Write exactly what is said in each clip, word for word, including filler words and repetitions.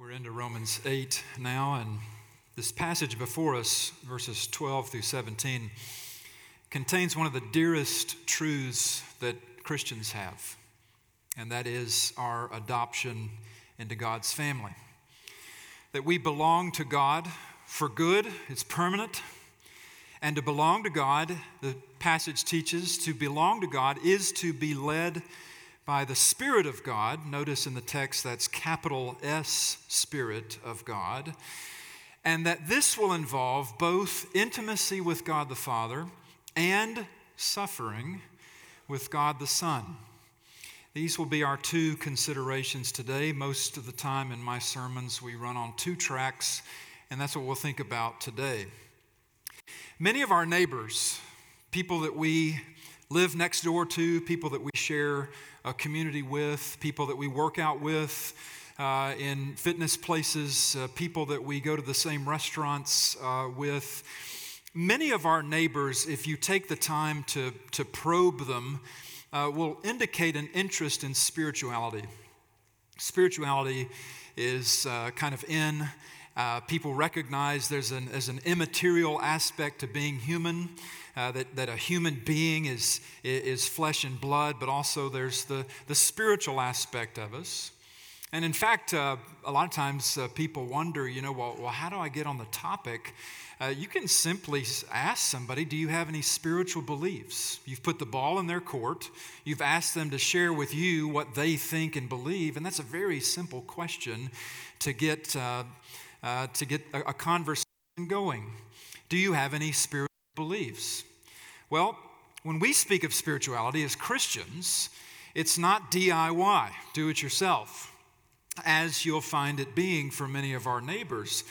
We're into Romans eight now, and this passage before us, verses twelve through seventeen, contains one of the dearest truths that Christians have, and that is our adoption into God's family. That we belong to God for good, it's permanent, and to belong to God, the passage teaches, to belong to God is to be led by the Spirit of God. Notice in the text that's capital S, Spirit of God, and that this will involve both intimacy with God the Father and suffering with God the Son. These will be our two considerations today. Most of the time in my sermons we run on two tracks, and that's what we'll think about today. Many of our neighbors, people that we live next door to, people that we share a community with, people that we work out with uh, in fitness places, uh, people that we go to the same restaurants uh, with. Many of our neighbors, if you take the time to, to probe them, uh, will indicate an interest in spirituality. Spirituality is uh, kind of in. Uh, people recognize there's an, there's an immaterial aspect to being human, uh, that, that a human being is, is flesh and blood, but also there's the, the spiritual aspect of us. And in fact, uh, a lot of times uh, people wonder, you know, well, well, how do I get on the topic? Uh, you can simply ask somebody, do you have any spiritual beliefs? You've put the ball in their court. You've asked them to share with you what they think and believe. And that's a very simple question to get uh, Uh, to get a, a conversation going. Do you have any spiritual beliefs? Well, when we speak of spirituality as Christians, it's not D I Y, do it yourself, as you'll find it being for many of our neighbors.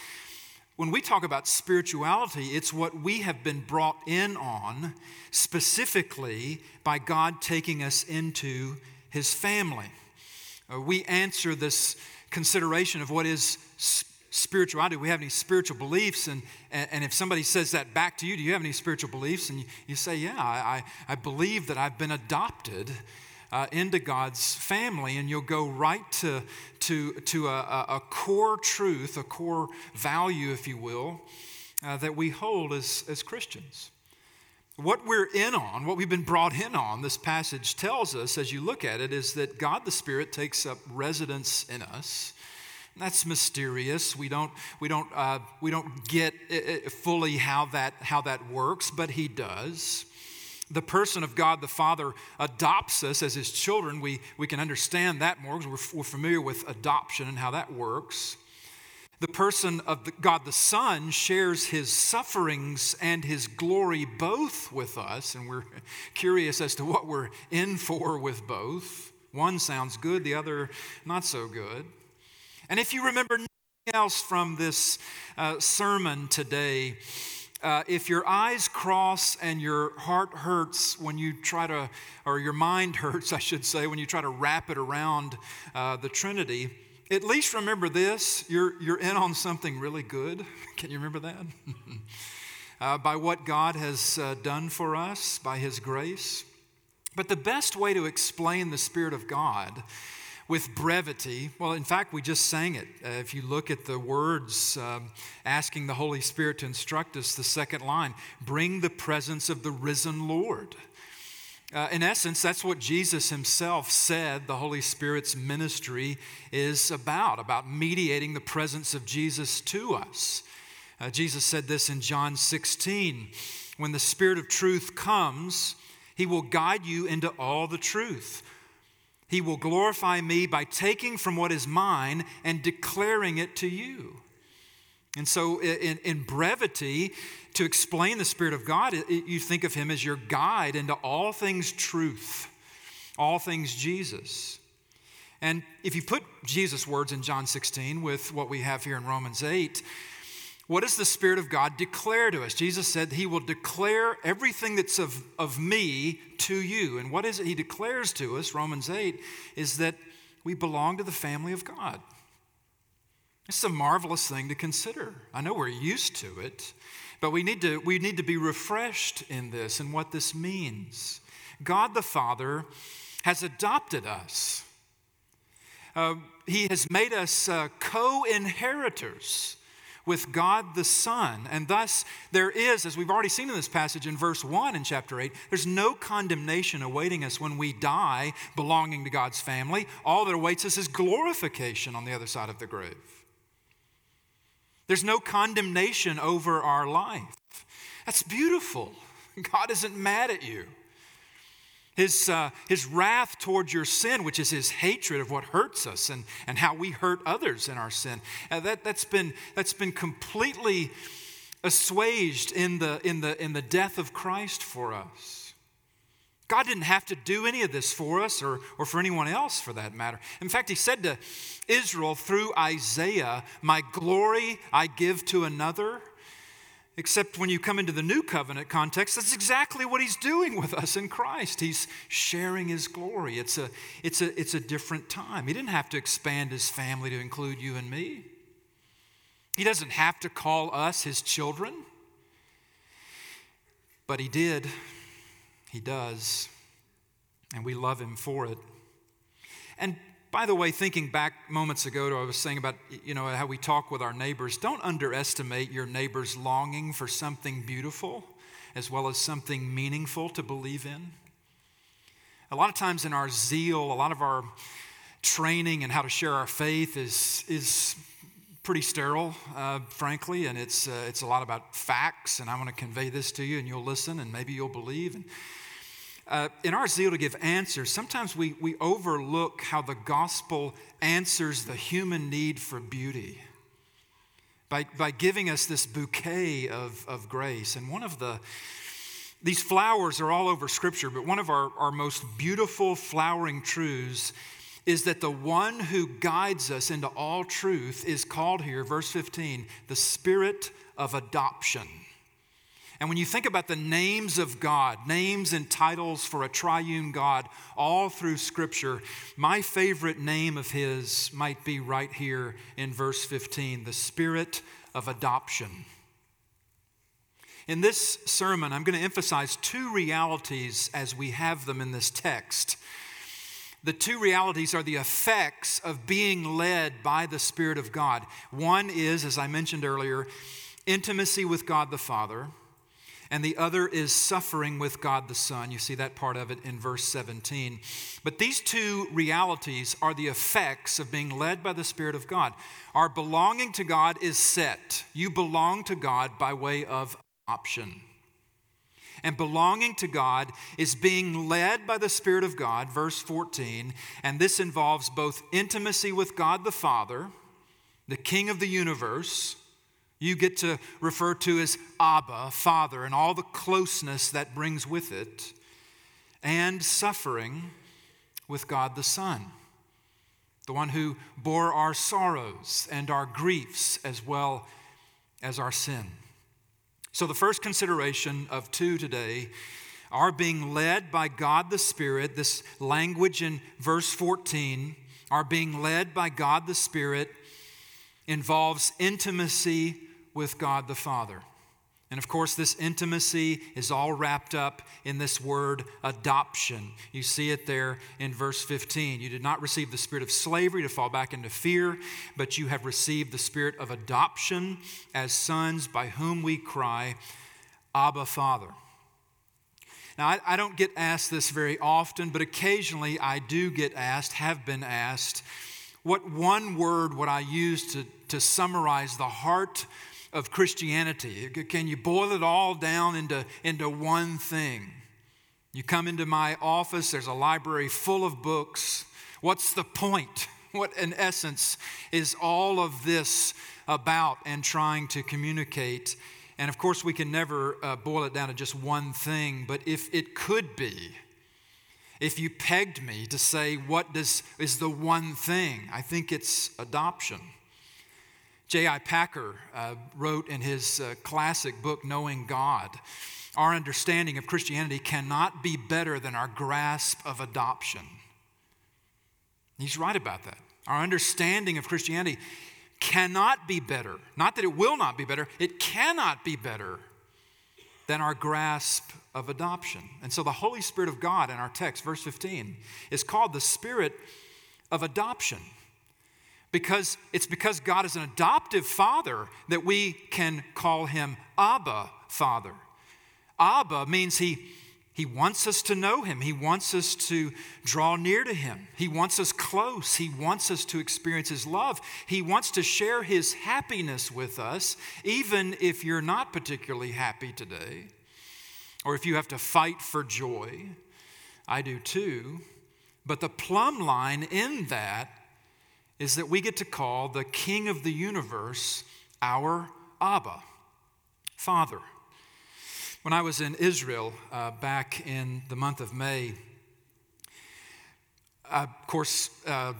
When we talk about spirituality, it's what we have been brought in on specifically by God taking us into His family. Uh, we answer this consideration of what is spirituality. Spirituality, do we have any spiritual beliefs? And, and if somebody says that back to you, do you have any spiritual beliefs? And you, you say, yeah, I, I believe that I've been adopted uh, into God's family. And you'll go right to, to, to a, a core truth, a core value, if you will, uh, that we hold as, as Christians. What we're in on, what we've been brought in on, this passage tells us as you look at it, is that God the Spirit takes up residence in us. That's mysterious. We don't we don't uh, we don't get fully how that how that works, but He does. The person of God the Father adopts us as His children. We we can understand that more because we're, we're familiar with adoption and how that works. The person of the, God the Son shares His sufferings and His glory both with us, and we're curious as to what we're in for with both. One sounds good, the other not so good. And if you remember nothing else from this uh, sermon today, uh, if your eyes cross and your heart hurts when you try to, or your mind hurts, I should say, when you try to wrap it around uh, the Trinity, at least remember this, you're, you're in on something really good. Can you remember that? uh, by what God has uh, done for us, by His grace. But the best way to explain the Spirit of God with brevity, well, in fact, we just sang it. Uh, if you look at the words, um, asking the Holy Spirit to instruct us, the second line, bring the presence of the risen Lord. Uh, in essence, that's what Jesus Himself said the Holy Spirit's ministry is about, about mediating the presence of Jesus to us. Uh, Jesus said this in John sixteen, when the Spirit of truth comes, He will guide you into all the truth. He will glorify me by taking from what is mine and declaring it to you. And so in, in brevity, to explain the Spirit of God, it, you think of Him as your guide into all things truth, all things Jesus. And if you put Jesus' words in John sixteen with what we have here in Romans eight, what does the Spirit of God declare to us? Jesus said He will declare everything that's of, of me to you. And what is it He declares to us, Romans eight, is that we belong to the family of God. It's a marvelous thing to consider. I know we're used to it, but we need to, we need to be refreshed in this and what this means. God the Father has adopted us. Uh, he has made us uh, co-inheritors with God the Son. And thus there is, as we've already seen in this passage in verse one in chapter eight, there's no condemnation awaiting us when we die belonging to God's family. All that awaits us is glorification on the other side of the grave. There's no condemnation over our life. That's beautiful. God isn't mad at you. His, uh, his wrath toward your sin, which is his hatred of what hurts us and, and how we hurt others in our sin, uh, that, that's been, that's been completely assuaged in the, in the, in the death of Christ for us. God didn't have to do any of this for us or, or for anyone else for that matter. In fact, he said to Israel through Isaiah, "My glory I give to another." Except when you come into the new covenant context, that's exactly what he's doing with us in Christ. He's sharing his glory. It's a, it's a, it's a different time. He didn't have to expand his family to include you and me. He doesn't have to call us his children. But he did. He does. And we love him for it. And by the way, thinking back moments ago to what I was saying about, you know, how we talk with our neighbors, don't underestimate your neighbor's longing for something beautiful as well as something meaningful to believe in. A lot of times in our zeal, a lot of our training and how to share our faith is is pretty sterile, uh, frankly, and it's uh, it's a lot about facts, and I want to convey this to you, and you'll listen, and maybe you'll believe, and Uh, in our zeal to give answers, sometimes we, we overlook how the gospel answers the human need for beauty by, by giving us this bouquet of, of grace. And one of the, these flowers are all over Scripture, but one of our, our most beautiful flowering truths is that the one who guides us into all truth is called here, verse fifteen, the Spirit of adoption. And when you think about the names of God, names and titles for a triune God all through Scripture, my favorite name of his might be right here in verse fifteen, the Spirit of adoption. In this sermon, I'm going to emphasize two realities as we have them in this text. The two realities are the effects of being led by the Spirit of God. One is, as I mentioned earlier, intimacy with God the Father. And the other is suffering with God the Son. You see that part of it in verse seventeen. But these two realities are the effects of being led by the Spirit of God. Our belonging to God is set. You belong to God by way of adoption. And belonging to God is being led by the Spirit of God, verse fourteen. And this involves both intimacy with God the Father, the King of the universe, you get to refer to as Abba, Father, and all the closeness that brings with it, and suffering with God the Son, the one who bore our sorrows and our griefs as well as our sin. So the first consideration of two today are being led by God the Spirit. This language in verse fourteen, are being led by God the Spirit, involves intimacy with God the Father. And of course, this intimacy is all wrapped up in this word adoption. You see it there in verse fifteen. You did not receive the spirit of slavery to fall back into fear, but you have received the spirit of adoption as sons by whom we cry, Abba, Father. Now, I, I don't get asked this very often, but occasionally I do get asked, have been asked, what one word would I use to, to summarize the heart of Christianity? Can you boil it all down into, into one thing? You come into my office, there's a library full of books. What's the point? What, in essence, is all of this about and trying to communicate? And, of course, we can never uh, boil it down to just one thing, but if it could be, if you pegged me to say what does, is the one thing, I think it's adoption. J I Packer uh, wrote in his uh, classic book, Knowing God, our understanding of Christianity cannot be better than our grasp of adoption. He's right about that. Our understanding of Christianity cannot be better. Not that it will not be better. It cannot be better than our grasp of adoption. And so the Holy Spirit of God in our text, verse fifteen, is called the Spirit of adoption. because it's because God is an adoptive father that we can call him Abba, Father. Abba means he, he wants us to know him. He wants us to draw near to him. He wants us close. He wants us to experience his love. He wants to share his happiness with us, even if you're not particularly happy today, or if you have to fight for joy. I do too. But the plumb line in that is that we get to call the King of the universe our Abba, Father. When I was in Israel uh, back in the month of May, uh, of course, uh,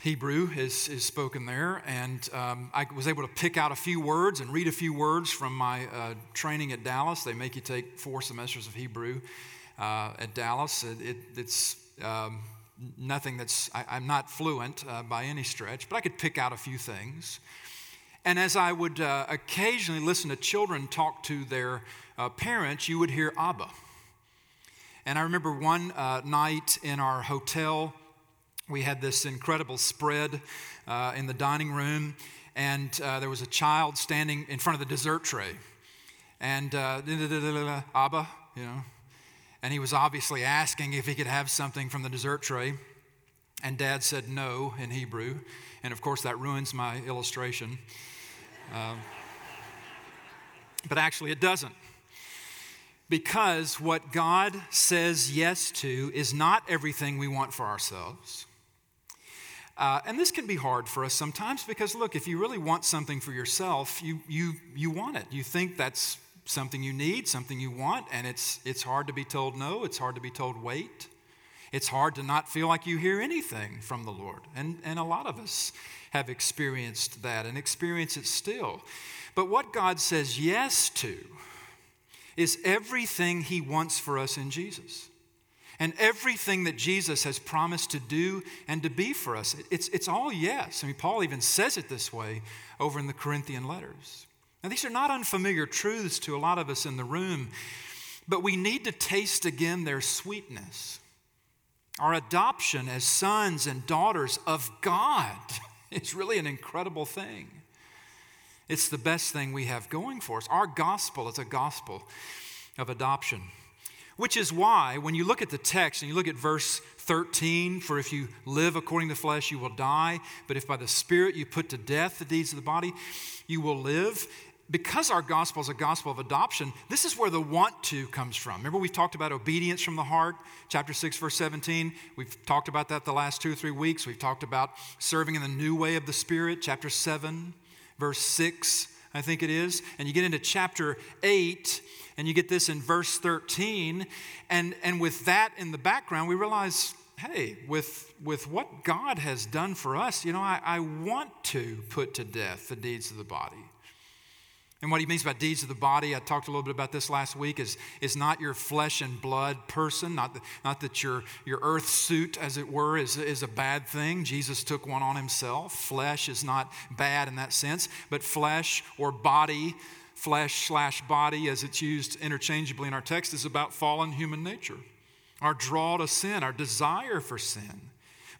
Hebrew is, is spoken there, and um, I was able to pick out a few words and read a few words from my uh, training at Dallas. They make you take four semesters of Hebrew uh, at Dallas. It, it, it's... Um, Nothing that's, I, I'm not fluent uh, by any stretch, but I could pick out a few things. And as I would uh, occasionally listen to children talk to their uh, parents, you would hear Abba. And I remember one uh, night in our hotel, we had this incredible spread uh, in the dining room, and uh, there was a child standing in front of the dessert tray. And uh, Abba, you know. And he was obviously asking if he could have something from the dessert tray. And Dad said no in Hebrew. And of course, that ruins my illustration. Uh, but actually, it doesn't. Because what God says yes to is not everything we want for ourselves. Uh, and this can be hard for us sometimes because, look, if you really want something for yourself, you you you want it. You think that's something you need, something you want, and it's it's hard to be told no. It's hard to be told wait. It's hard to not feel like you hear anything from the Lord. And, and a lot of us have experienced that and experience it still. But what God says yes to is everything he wants for us in Jesus. And everything that Jesus has promised to do and to be for us, it's, it's all yes. I mean, Paul even says it this way over in the Corinthian letters. Now, these are not unfamiliar truths to a lot of us in the room, but we need to taste again their sweetness. Our adoption as sons and daughters of God is really an incredible thing. It's the best thing we have going for us. Our gospel is a gospel of adoption, which is why when you look at the text and you look at verse thirteen, for if you live according to the flesh, you will die, but if by the Spirit you put to death the deeds of the body, you will live. Because our gospel is a gospel of adoption, this is where the want to comes from. Remember, we've talked about obedience from the heart, chapter six, verse seventeen. We've talked about that the last two or three weeks. We've talked about serving in the new way of the Spirit, chapter seven, verse six, I think it is. And you get into chapter eight, and you get this in verse thirteen. And, and with that in the background, we realize, hey, with with what God has done for us, you know, I, I want to put to death the deeds of the body. And what he means by deeds of the body, I talked a little bit about this last week, is, is not your flesh and blood person, not, the, not that your, your earth suit, as it were, is, is a bad thing. Jesus took one on himself. Flesh is not bad in that sense, but flesh or body, flesh slash body, as it's used interchangeably in our text, is about fallen human nature, our draw to sin, our desire for sin.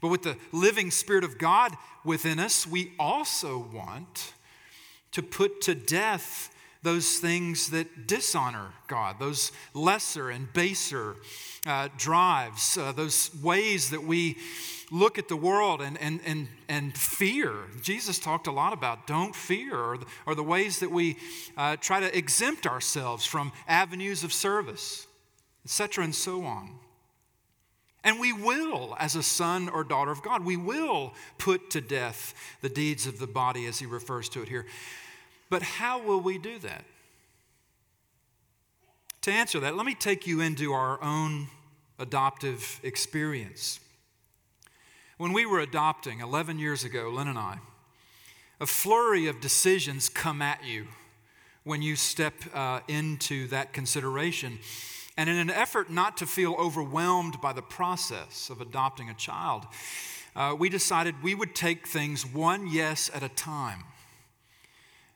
But with the living Spirit of God within us, we also want to put to death those things that dishonor God, those lesser and baser uh, drives, uh, those ways that we look at the world and and and and fear. Jesus talked a lot about don't fear, or the, or the ways that we uh, try to exempt ourselves from avenues of service, et cetera, and so on. And we will, as a son or daughter of God, we will put to death the deeds of the body, as he refers to it here. But how will we do that? To answer that, let me take you into our own adoptive experience. When we were adopting eleven years ago, Lynn and I, a flurry of decisions come at you when you step uh, into that consideration. And in an effort not to feel overwhelmed by the process of adopting a child, uh, we decided we would take things one yes at a time.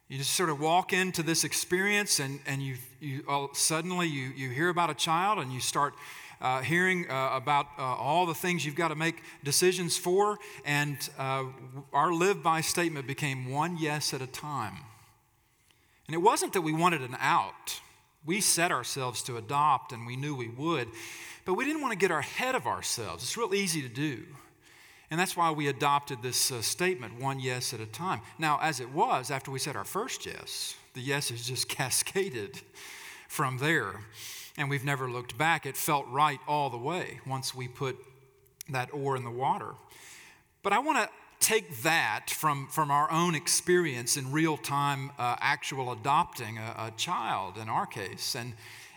You just sort of walk into this experience and, and you, you all, suddenly you, you hear about a child and you start uh, hearing uh, about uh, all the things you've got to make decisions for, and uh, our live-by statement became one yes at a time. And it wasn't that we wanted an out. We set ourselves to adopt, and we knew we would, but we didn't want to get ahead of ourselves. It's real easy to do. And that's why we adopted this uh, statement, one yes at a time. Now, as it was, after we said our first yes, the yeses just cascaded from there. And we've never looked back. It felt right all the way once we put that oar in the water. But I want to take that from, from our own experience in real-time uh, actual adopting a, a child in our case. And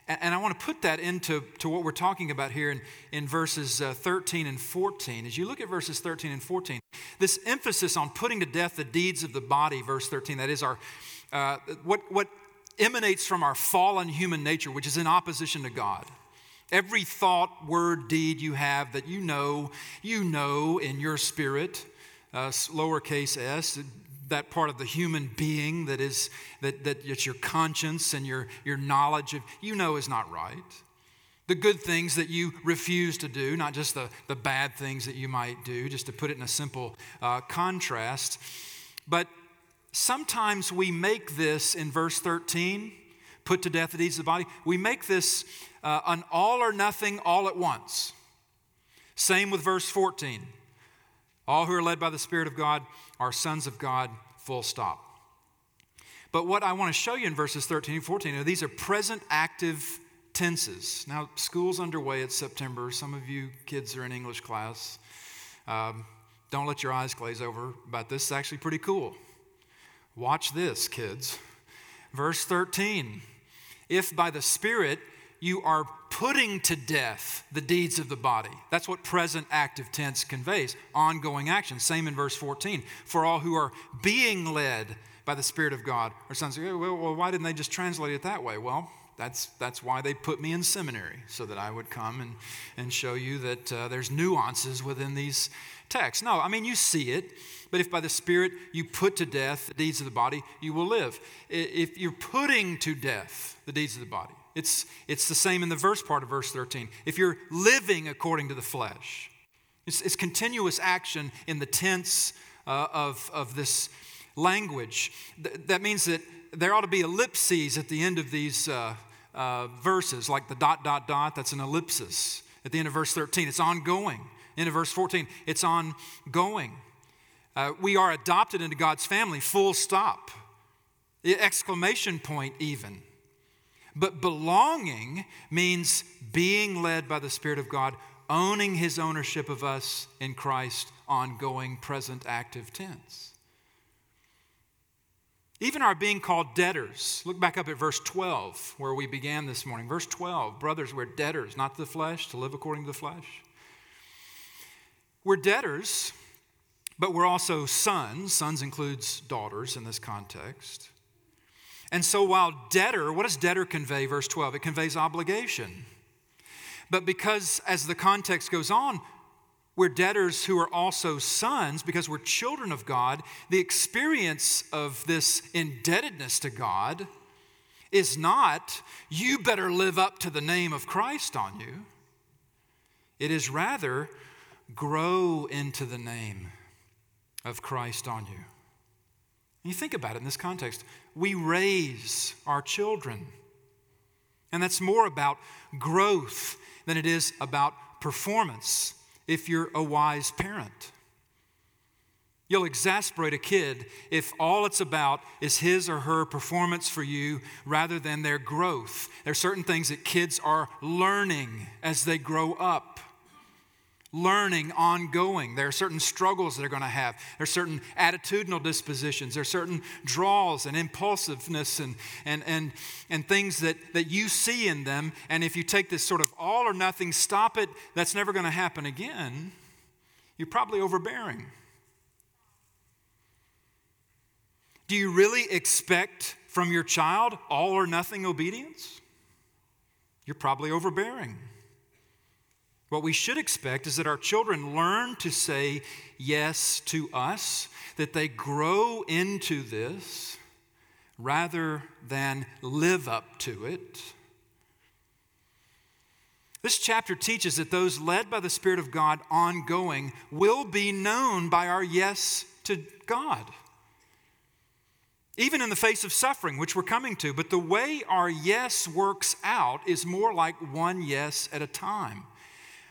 And I want to put that into to what we're talking about here in, in verses uh, thirteen and fourteen. As you look at verses thirteen and fourteen, this emphasis on putting to death the deeds of the body, verse thirteen, that is our uh, what what emanates from our fallen human nature, which is in opposition to God. Every thought, word, deed you have that you know, you know in your spirit, uh, lowercase s, that part of the human being that is that that it's your conscience and your your knowledge of, you know, is not right. The good things that you refuse to do, not just the, the bad things that you might do, just to put it in a simple uh, contrast. But sometimes we make this, in verse thirteen, put to death the deeds of the body, we make this uh, an all or nothing all at once. Same with verse fourteen. All who are led by the Spirit of God are sons of God, full stop. But what I want to show you in verses thirteen and fourteen, are these are present active tenses. Now, school's underway, it's September. Some of you kids are in English class. Um, don't let your eyes glaze over, but this is actually pretty cool. Watch this, kids. Verse thirteen, if by the Spirit you are putting to death the deeds of the body. That's what present active tense conveys, ongoing action. Same in verse fourteen. For all who are being led by the Spirit of God are sons of God. Well, why didn't they just translate it that way? Well, that's that's why they put me in seminary, so that I would come and, and show you that uh, there's nuances within these texts. No, I mean, you see it. But if by the Spirit you put to death the deeds of the body, you will live. If you're putting to death the deeds of the body, It's it's the same in the verse part of verse thirteen. If you're living according to the flesh, it's, it's continuous action in the tense uh, of, of this language. Th- that means that there ought to be ellipses at the end of these uh, uh, verses, like the dot, dot, dot. That's an ellipsis. At the end of verse thirteen, it's ongoing. End of verse fourteen, it's ongoing. Uh, we are adopted into God's family, full stop. Exclamation point even. But belonging means being led by the Spirit of God, owning His ownership of us in Christ, ongoing, present, active tense. Even our being called debtors. Look back up at verse twelve, where we began this morning. Verse twelve, brothers, we're debtors, not to the flesh, to live according to the flesh. We're debtors, but we're also sons. Sons includes daughters in this context. And so while debtor, what does debtor convey, verse twelve? It conveys obligation. But because, as the context goes on, we're debtors who are also sons because we're children of God, the experience of this indebtedness to God is not, you better live up to the name of Christ on you. It is rather, grow into the name of Christ on you. You think about it in this context. We raise our children. And that's more about growth than it is about performance if you're a wise parent. You'll exasperate a kid if all it's about is his or her performance for you rather than their growth. There are certain things that kids are learning as they grow up. Learning, ongoing. There are certain struggles they're going to have. There are certain attitudinal dispositions. There are certain draws and impulsiveness and and and, and things that, that you see in them. And if you take this sort of all or nothing, stop it, that's never going to happen again, you're probably overbearing. Do you really expect from your child all or nothing obedience? You're probably overbearing. What we should expect is that our children learn to say yes to us, that they grow into this rather than live up to it. This chapter teaches that those led by the Spirit of God ongoing will be known by our yes to God. Even in the face of suffering, which we're coming to, but the way our yes works out is more like one yes at a time.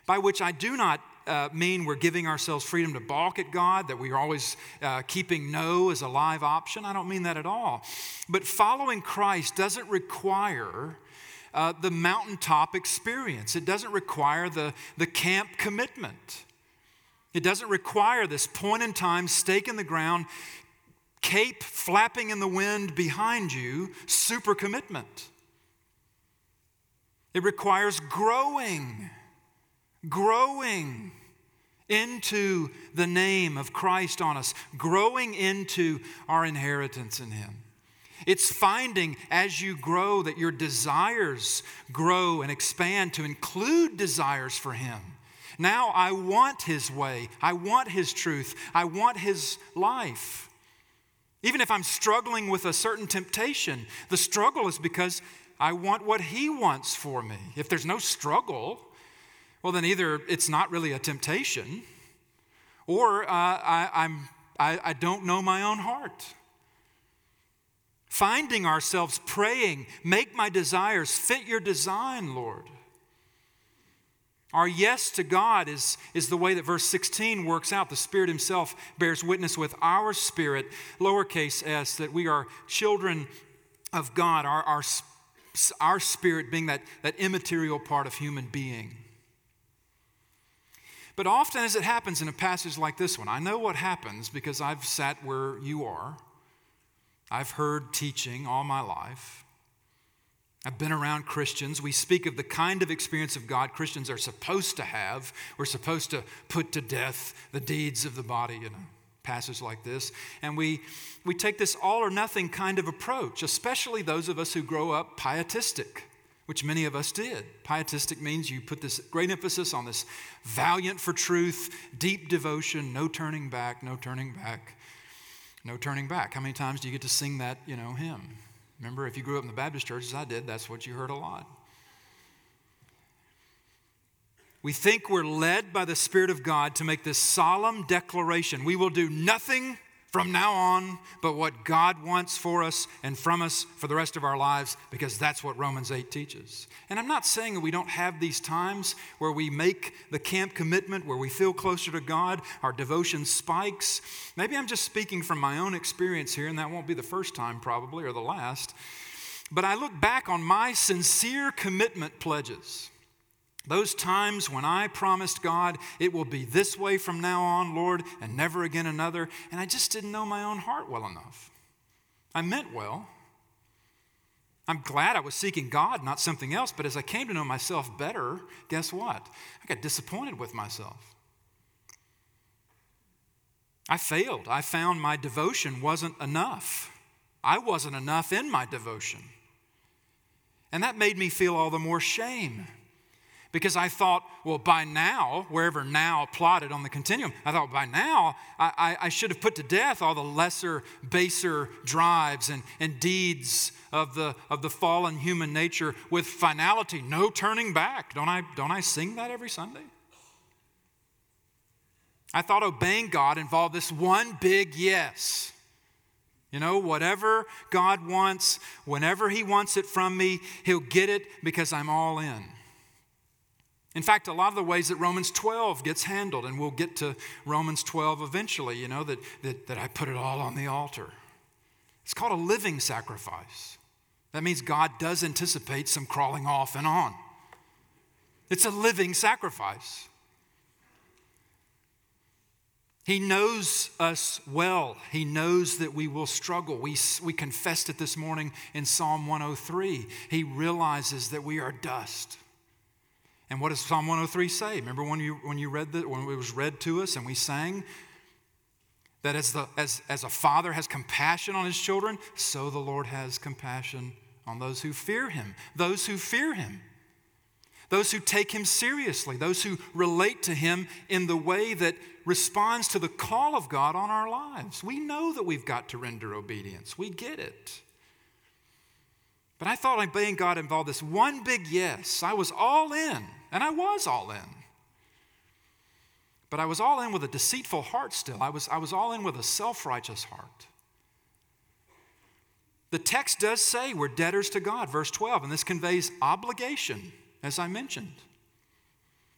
By which I do not uh, mean we're giving ourselves freedom to balk at God, that we're always uh, keeping no as a live option. I don't mean that at all. But following Christ doesn't require Uh, the mountaintop experience. It doesn't require the, the camp commitment. It doesn't require this point in time, stake in the ground, cape flapping in the wind behind you, super commitment. It requires growing, growing into the name of Christ on us, growing into our inheritance in Him. It's finding as you grow that your desires grow and expand to include desires for Him. Now I want His way. I want His truth. I want His life. Even if I'm struggling with a certain temptation, the struggle is because I want what He wants for me. If there's no struggle, well, then either it's not really a temptation or uh, I, I'm, I, I don't know my own heart. Finding ourselves praying, make my desires fit your design, Lord. Our yes to God is, is the way that verse sixteen works out. The Spirit Himself bears witness with our spirit, lowercase s, that we are children of God, our, our, our spirit being that, that immaterial part of human being. But often as it happens in a passage like this one, I know what happens because I've sat where you are. I've heard teaching all my life. I've been around Christians. We speak of the kind of experience of God Christians are supposed to have. We're supposed to put to death the deeds of the body, you know, passage like this. And we we take this all or nothing kind of approach, especially those of us who grow up pietistic, which many of us did. Pietistic means you put this great emphasis on this valiant for truth, deep devotion, no turning back, no turning back. No turning back. How many times do you get to sing that, you know, hymn? Remember, if you grew up in the Baptist church, as I did, that's what you heard a lot. We think we're led by the Spirit of God to make this solemn declaration. We will do nothing from now on but what God wants for us and from us for the rest of our lives, because that's what Romans eight teaches. And I'm not saying that we don't have these times where we make the camp commitment, where we feel closer to God, our devotion spikes. Maybe I'm just speaking from my own experience here, and that won't be the first time probably or the last. But I look back on my sincere commitment pledges. Those times when I promised God, it will be this way from now on, Lord, and never again another, and I just didn't know my own heart well enough. I meant well. I'm glad I was seeking God, not something else, but as I came to know myself better, guess what? I got disappointed with myself. I failed. I found my devotion wasn't enough. I wasn't enough in my devotion. And that made me feel all the more shame. Because I thought, well, by now, wherever now plotted on the continuum, I thought by now I, I, I should have put to death all the lesser, baser drives and, and deeds of the of the fallen human nature with finality, no turning back. Don't I don't I sing that every Sunday? I thought obeying God involved this one big yes. You know, whatever God wants, whenever He wants it from me, He'll get it because I'm all in. In fact, a lot of the ways that Romans twelve gets handled, and we'll get to Romans twelve eventually, you know, that, that, that I put it all on the altar. It's called a living sacrifice. That means God does anticipate some crawling off and on. It's a living sacrifice. He knows us well. He knows that we will struggle. We, we confessed it this morning in Psalm one oh three. He realizes that we are dust. And what does Psalm one oh three say? Remember when you when you read the when it was read to us and we sang that as the as, as a father has compassion on his children, so the Lord has compassion on those who fear Him, those who fear Him, those who take Him seriously, those who relate to Him in the way that responds to the call of God on our lives. We know that we've got to render obedience. We get it. But I thought obeying God involved this one big yes. I was all in And I was all in. But I was all in with a deceitful heart still. I was, I was all in with a self-righteous heart. The text does say we're debtors to God, verse twelve, and this conveys obligation, as I mentioned.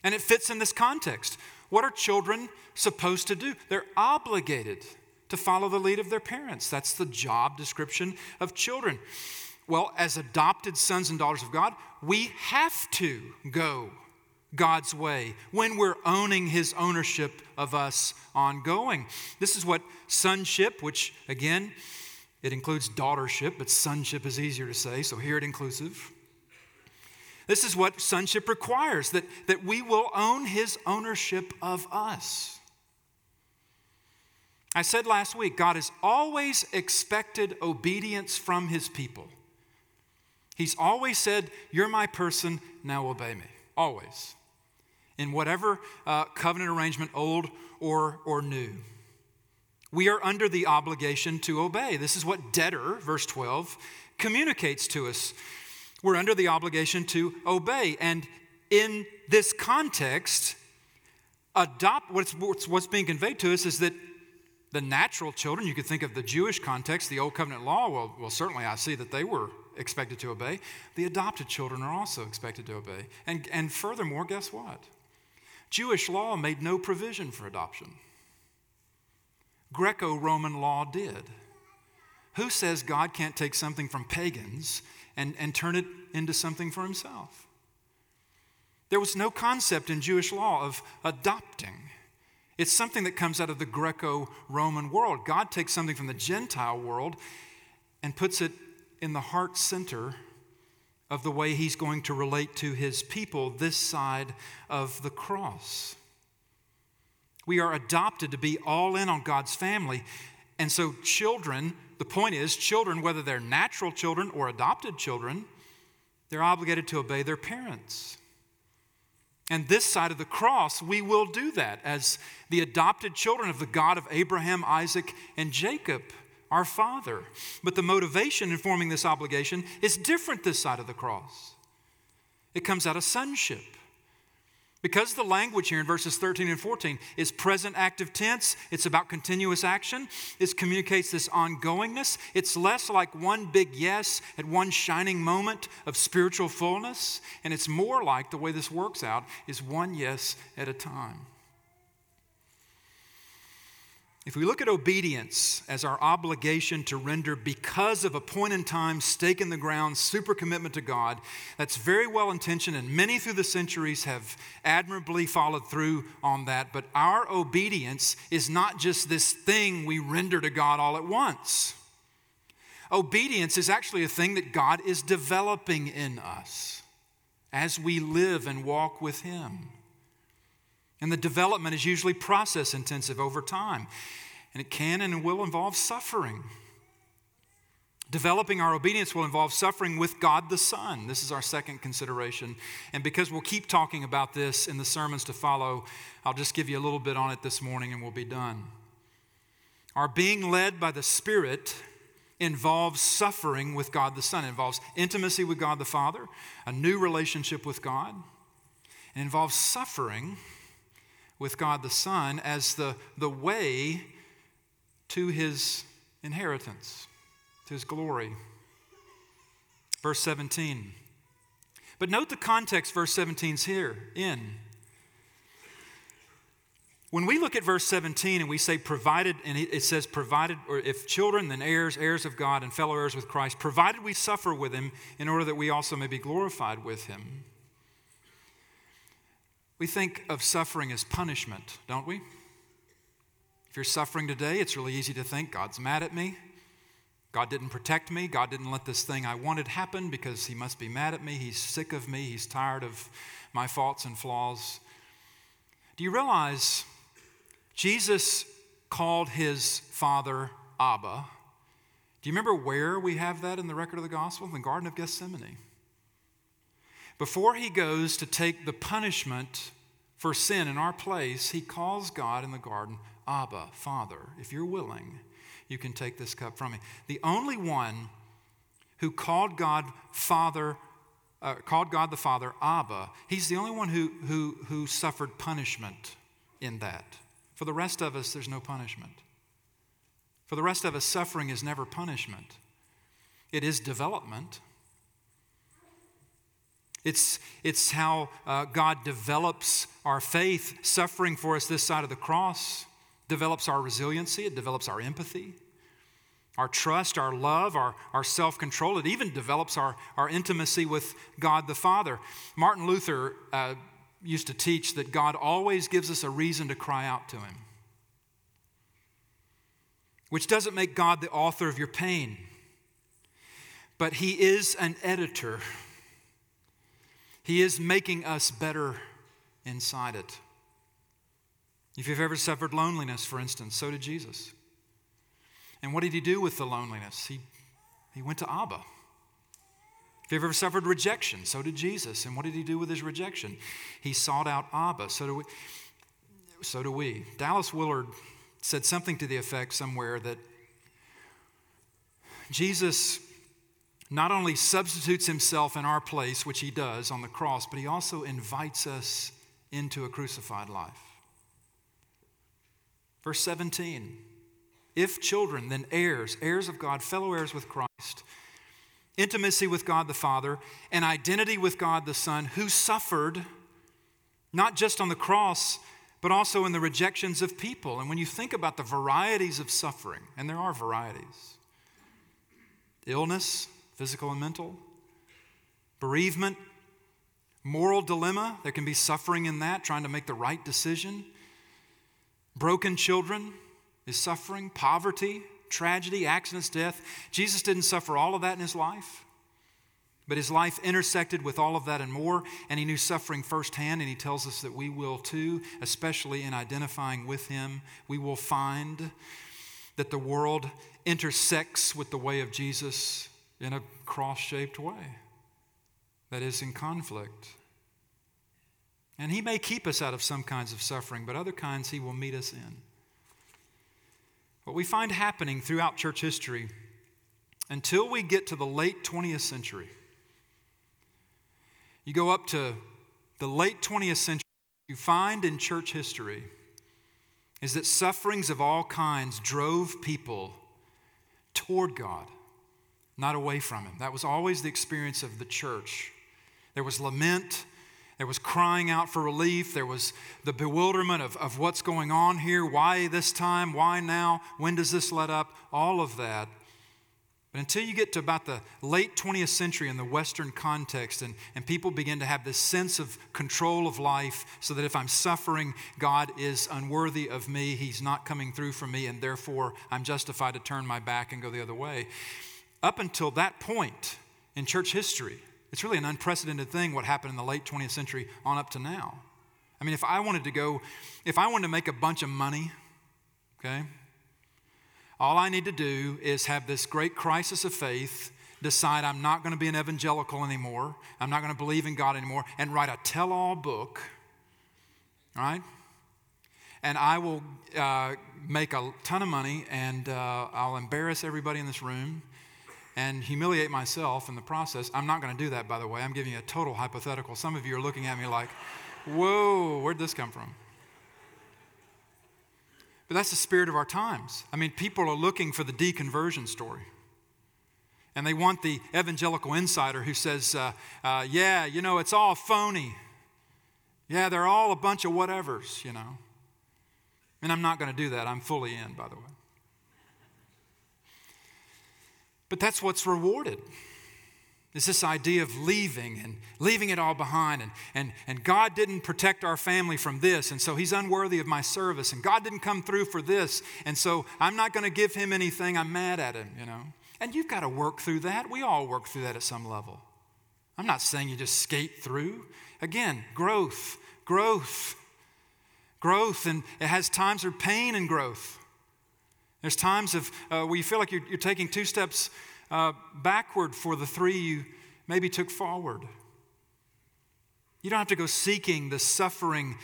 And it fits in this context. What are children supposed to do? They're obligated to follow the lead of their parents. That's the job description of children. Well, as adopted sons and daughters of God, we have to go God's way when we're owning his ownership of us ongoing. This is what sonship, which again, it includes daughtership, but sonship is easier to say, so here it inclusive. This is what sonship requires, that, that we will own his ownership of us. I said last week, God has always expected obedience from his people. He's always said, you're my person, now obey me, always, in whatever uh, covenant arrangement, old or, or new. We are under the obligation to obey. This is what debtor, verse twelve, communicates to us. We're under the obligation to obey. And in this context, adopt what's, what's being conveyed to us is that the natural children, you could think of the Jewish context, the Old Covenant law, well, well, certainly I see that they were expected to obey. The adopted children are also expected to obey. And, and furthermore, guess what? Jewish law made no provision for adoption. Greco-Roman law did. Who says God can't take something from pagans and, and turn it into something for himself? There was no concept in Jewish law of adopting. It's something that comes out of the Greco-Roman world. God takes something from the Gentile world and puts it in the heart center of the way he's going to relate to his people this side of the cross. We are adopted to be all in on God's family. And so children, the point is, children, whether they're natural children or adopted children, they're obligated to obey their parents. And this side of the cross, we will do that as the adopted children of the God of Abraham, Isaac, and Jacob, our Father. But the motivation informing this obligation is different this side of the cross. It comes out of sonship. Because the language here in verses thirteen and fourteen is present active tense, it's about continuous action, it communicates this ongoingness, it's less like one big yes at one shining moment of spiritual fullness, and it's more like the way this works out is one yes at a time. If we look at obedience as our obligation to render because of a point in time, stake in the ground, super commitment to God, that's very well intentioned, and many through the centuries have admirably followed through on that. But our obedience is not just this thing we render to God all at once. Obedience is actually a thing that God is developing in us as we live and walk with him. And the development is usually process intensive over time. And it can and will involve suffering. Developing our obedience will involve suffering with God the Son. This is our second consideration. And because we'll keep talking about this in the sermons to follow, I'll just give you a little bit on it this morning and we'll be done. Our being led by the Spirit involves suffering with God the Son. It involves intimacy with God the Father, a new relationship with God. It involves suffering with God the Son as the, the way to his inheritance, to his glory. Verse seventeen. But note the context verse seventeen's here in. When we look at verse seventeen and we say provided, and it says provided, or if children, then heirs, heirs of God and fellow heirs with Christ, provided we suffer with him in order that we also may be glorified with him. We think of suffering as punishment, don't we? If you're suffering today, it's really easy to think, God's mad at me. God didn't protect me. God didn't let this thing I wanted happen because he must be mad at me. He's sick of me. He's tired of my faults and flaws. Do you realize Jesus called his father Abba? Do you remember where we have that in the record of the gospel? In the Garden of Gethsemane. Before he goes to take the punishment for sin in our place, he calls God in the garden, Abba, Father, if you're willing, you can take this cup from me. The only one who called God Father uh, called God the Father Abba, he's the only one who, who, who suffered punishment in that. For the rest of us, there's no punishment. For the rest of us, suffering is never punishment. It is development. It's, it's how uh, God develops our faith. Suffering for us this side of the cross develops our resiliency. It develops our empathy, our trust, our love, our, our self-control. It even develops our, our intimacy with God the Father. Martin Luther uh, used to teach that God always gives us a reason to cry out to him, which doesn't make God the author of your pain. But he is an editor. He is making us better inside it. If you've ever suffered loneliness, for instance, so did Jesus. And what did he do with the loneliness? He, he went to Abba. If you've ever suffered rejection, so did Jesus. And what did he do with his rejection? He sought out Abba. So do we. So do we. Dallas Willard said something to the effect somewhere that Jesus not only substitutes himself in our place, which he does on the cross, but he also invites us into a crucified life. Verse seventeen, if children, then heirs, heirs of God, fellow heirs with Christ, intimacy with God the Father, and identity with God the Son, who suffered not just on the cross, but also in the rejections of people. And when you think about the varieties of suffering, and there are varieties, illness, physical and mental, bereavement, moral dilemma. There can be suffering in that, trying to make the right decision. Broken children is suffering, poverty, tragedy, accidents, death. Jesus didn't suffer all of that in his life, but his life intersected with all of that and more, and he knew suffering firsthand, and he tells us that we will too, especially in identifying with him. We will find that the world intersects with the way of Jesus in a cross-shaped way, that is in conflict. And he may keep us out of some kinds of suffering, but other kinds he will meet us in. What we find happening throughout church history, until we get to the late twentieth century, you go up to the late twentieth century, what you find in church history is that sufferings of all kinds drove people toward God, not away from him. That was always the experience of the church. There was lament. There was crying out for relief. There was the bewilderment of, of what's going on here. Why this time? Why now? When does this let up? All of that. But until you get to about the late twentieth century in the Western context, and, and people begin to have this sense of control of life, so that if I'm suffering, God is unworthy of me. He's not coming through for me, and therefore I'm justified to turn my back and go the other way. Up until that point in church history, it's really an unprecedented thing what happened in the late twentieth century on up to now. I mean, if I wanted to go, if I wanted to make a bunch of money, okay, all I need to do is have this great crisis of faith, decide I'm not going to be an evangelical anymore, I'm not going to believe in God anymore, and write a tell-all book, all right? And I will uh, make a ton of money, and uh, I'll embarrass everybody in this room and humiliate myself in the process. I'm not going to do that, by the way. I'm giving you a total hypothetical. Some of you are looking at me like, whoa, where'd this come from? But that's the spirit of our times. I mean, people are looking for the deconversion story. And they want the evangelical insider who says, uh, uh, yeah, you know, it's all phony. Yeah, they're all a bunch of whatevers, you know. And I'm not going to do that. I'm fully in, by the way. But that's what's rewarded. It's this idea of leaving and leaving it all behind. And, and, and God didn't protect our family from this, and so he's unworthy of my service. And God didn't come through for this, and so I'm not going to give him anything. I'm mad at him, you know. And you've got to work through that. We all work through that at some level. I'm not saying you just skate through. Again, growth, growth, growth. And it has times of pain and growth. There's times of uh, where you feel like you're, you're taking two steps uh, backward for the three you maybe took forward. You don't have to go seeking the suffering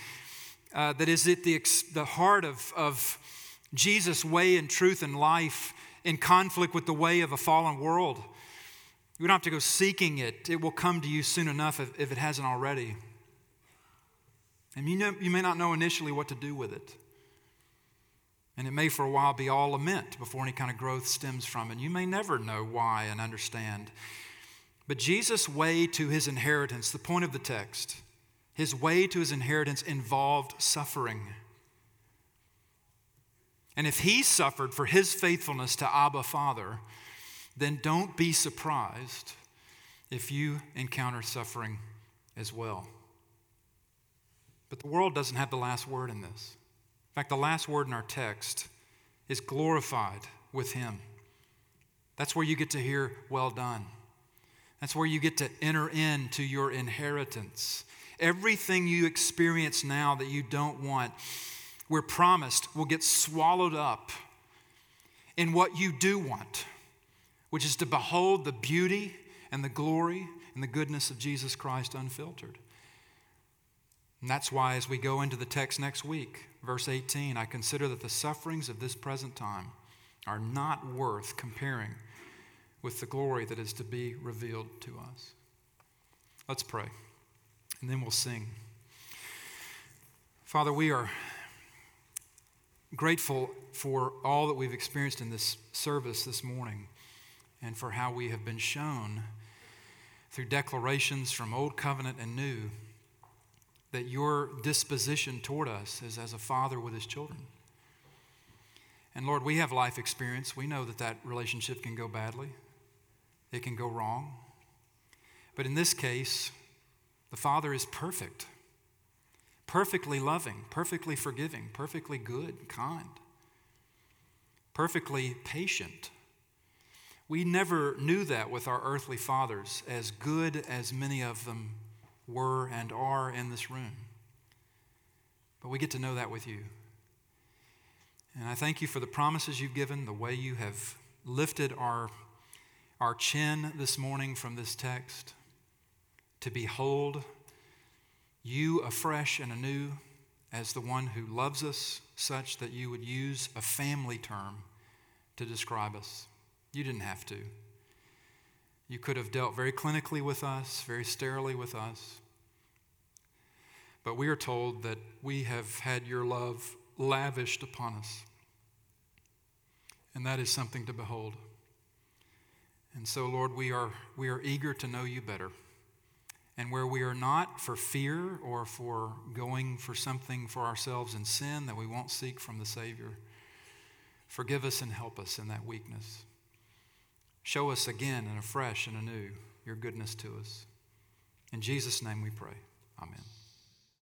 uh, that is at the, ex- the heart of, of Jesus' way and truth and life in conflict with the way of a fallen world. You don't have to go seeking it. It will come to you soon enough if, if it hasn't already. And you know, you may not know initially what to do with it. And it may for a while be all lament before any kind of growth stems from it. You may never know why and understand. But Jesus' way to his inheritance, the point of the text, his way to his inheritance involved suffering. And if he suffered for his faithfulness to Abba Father, then don't be surprised if you encounter suffering as well. But the world doesn't have the last word in this. In fact, the last word in our text is glorified with him. That's where you get to hear, well done. That's where you get to enter into your inheritance. Everything you experience now that you don't want, we're promised, will get swallowed up in what you do want, which is to behold the beauty and the glory and the goodness of Jesus Christ unfiltered. And that's why as we go into the text next week, verse eighteen, I consider that the sufferings of this present time are not worth comparing with the glory that is to be revealed to us. Let's pray, and then we'll sing. Father, we are grateful for all that we've experienced in this service this morning, and for how we have been shown through declarations from Old Covenant and New that your disposition toward us is as a father with his children. And Lord, we have life experience. We know that that relationship can go badly. It can go wrong. But in this case, the Father is perfect, perfectly loving, perfectly forgiving, perfectly good and kind, perfectly patient. We never knew that with our earthly fathers, as good as many of them were and are in this room. But we get to know that with you. And I thank you for the promises you've given, the way you have lifted our, our chin this morning from this text to behold you afresh and anew as the one who loves us such that you would use a family term to describe us. You didn't have to. You could have dealt very clinically with us, very sterilely with us. But we are told that we have had your love lavished upon us. And that is something to behold. And so, Lord, we are we are eager to know you better. And where we are not, for fear or for going for something for ourselves in sin that we won't seek from the Savior, forgive us and help us in that weakness. Show us again and afresh and anew your goodness to us. In Jesus' name we pray. Amen.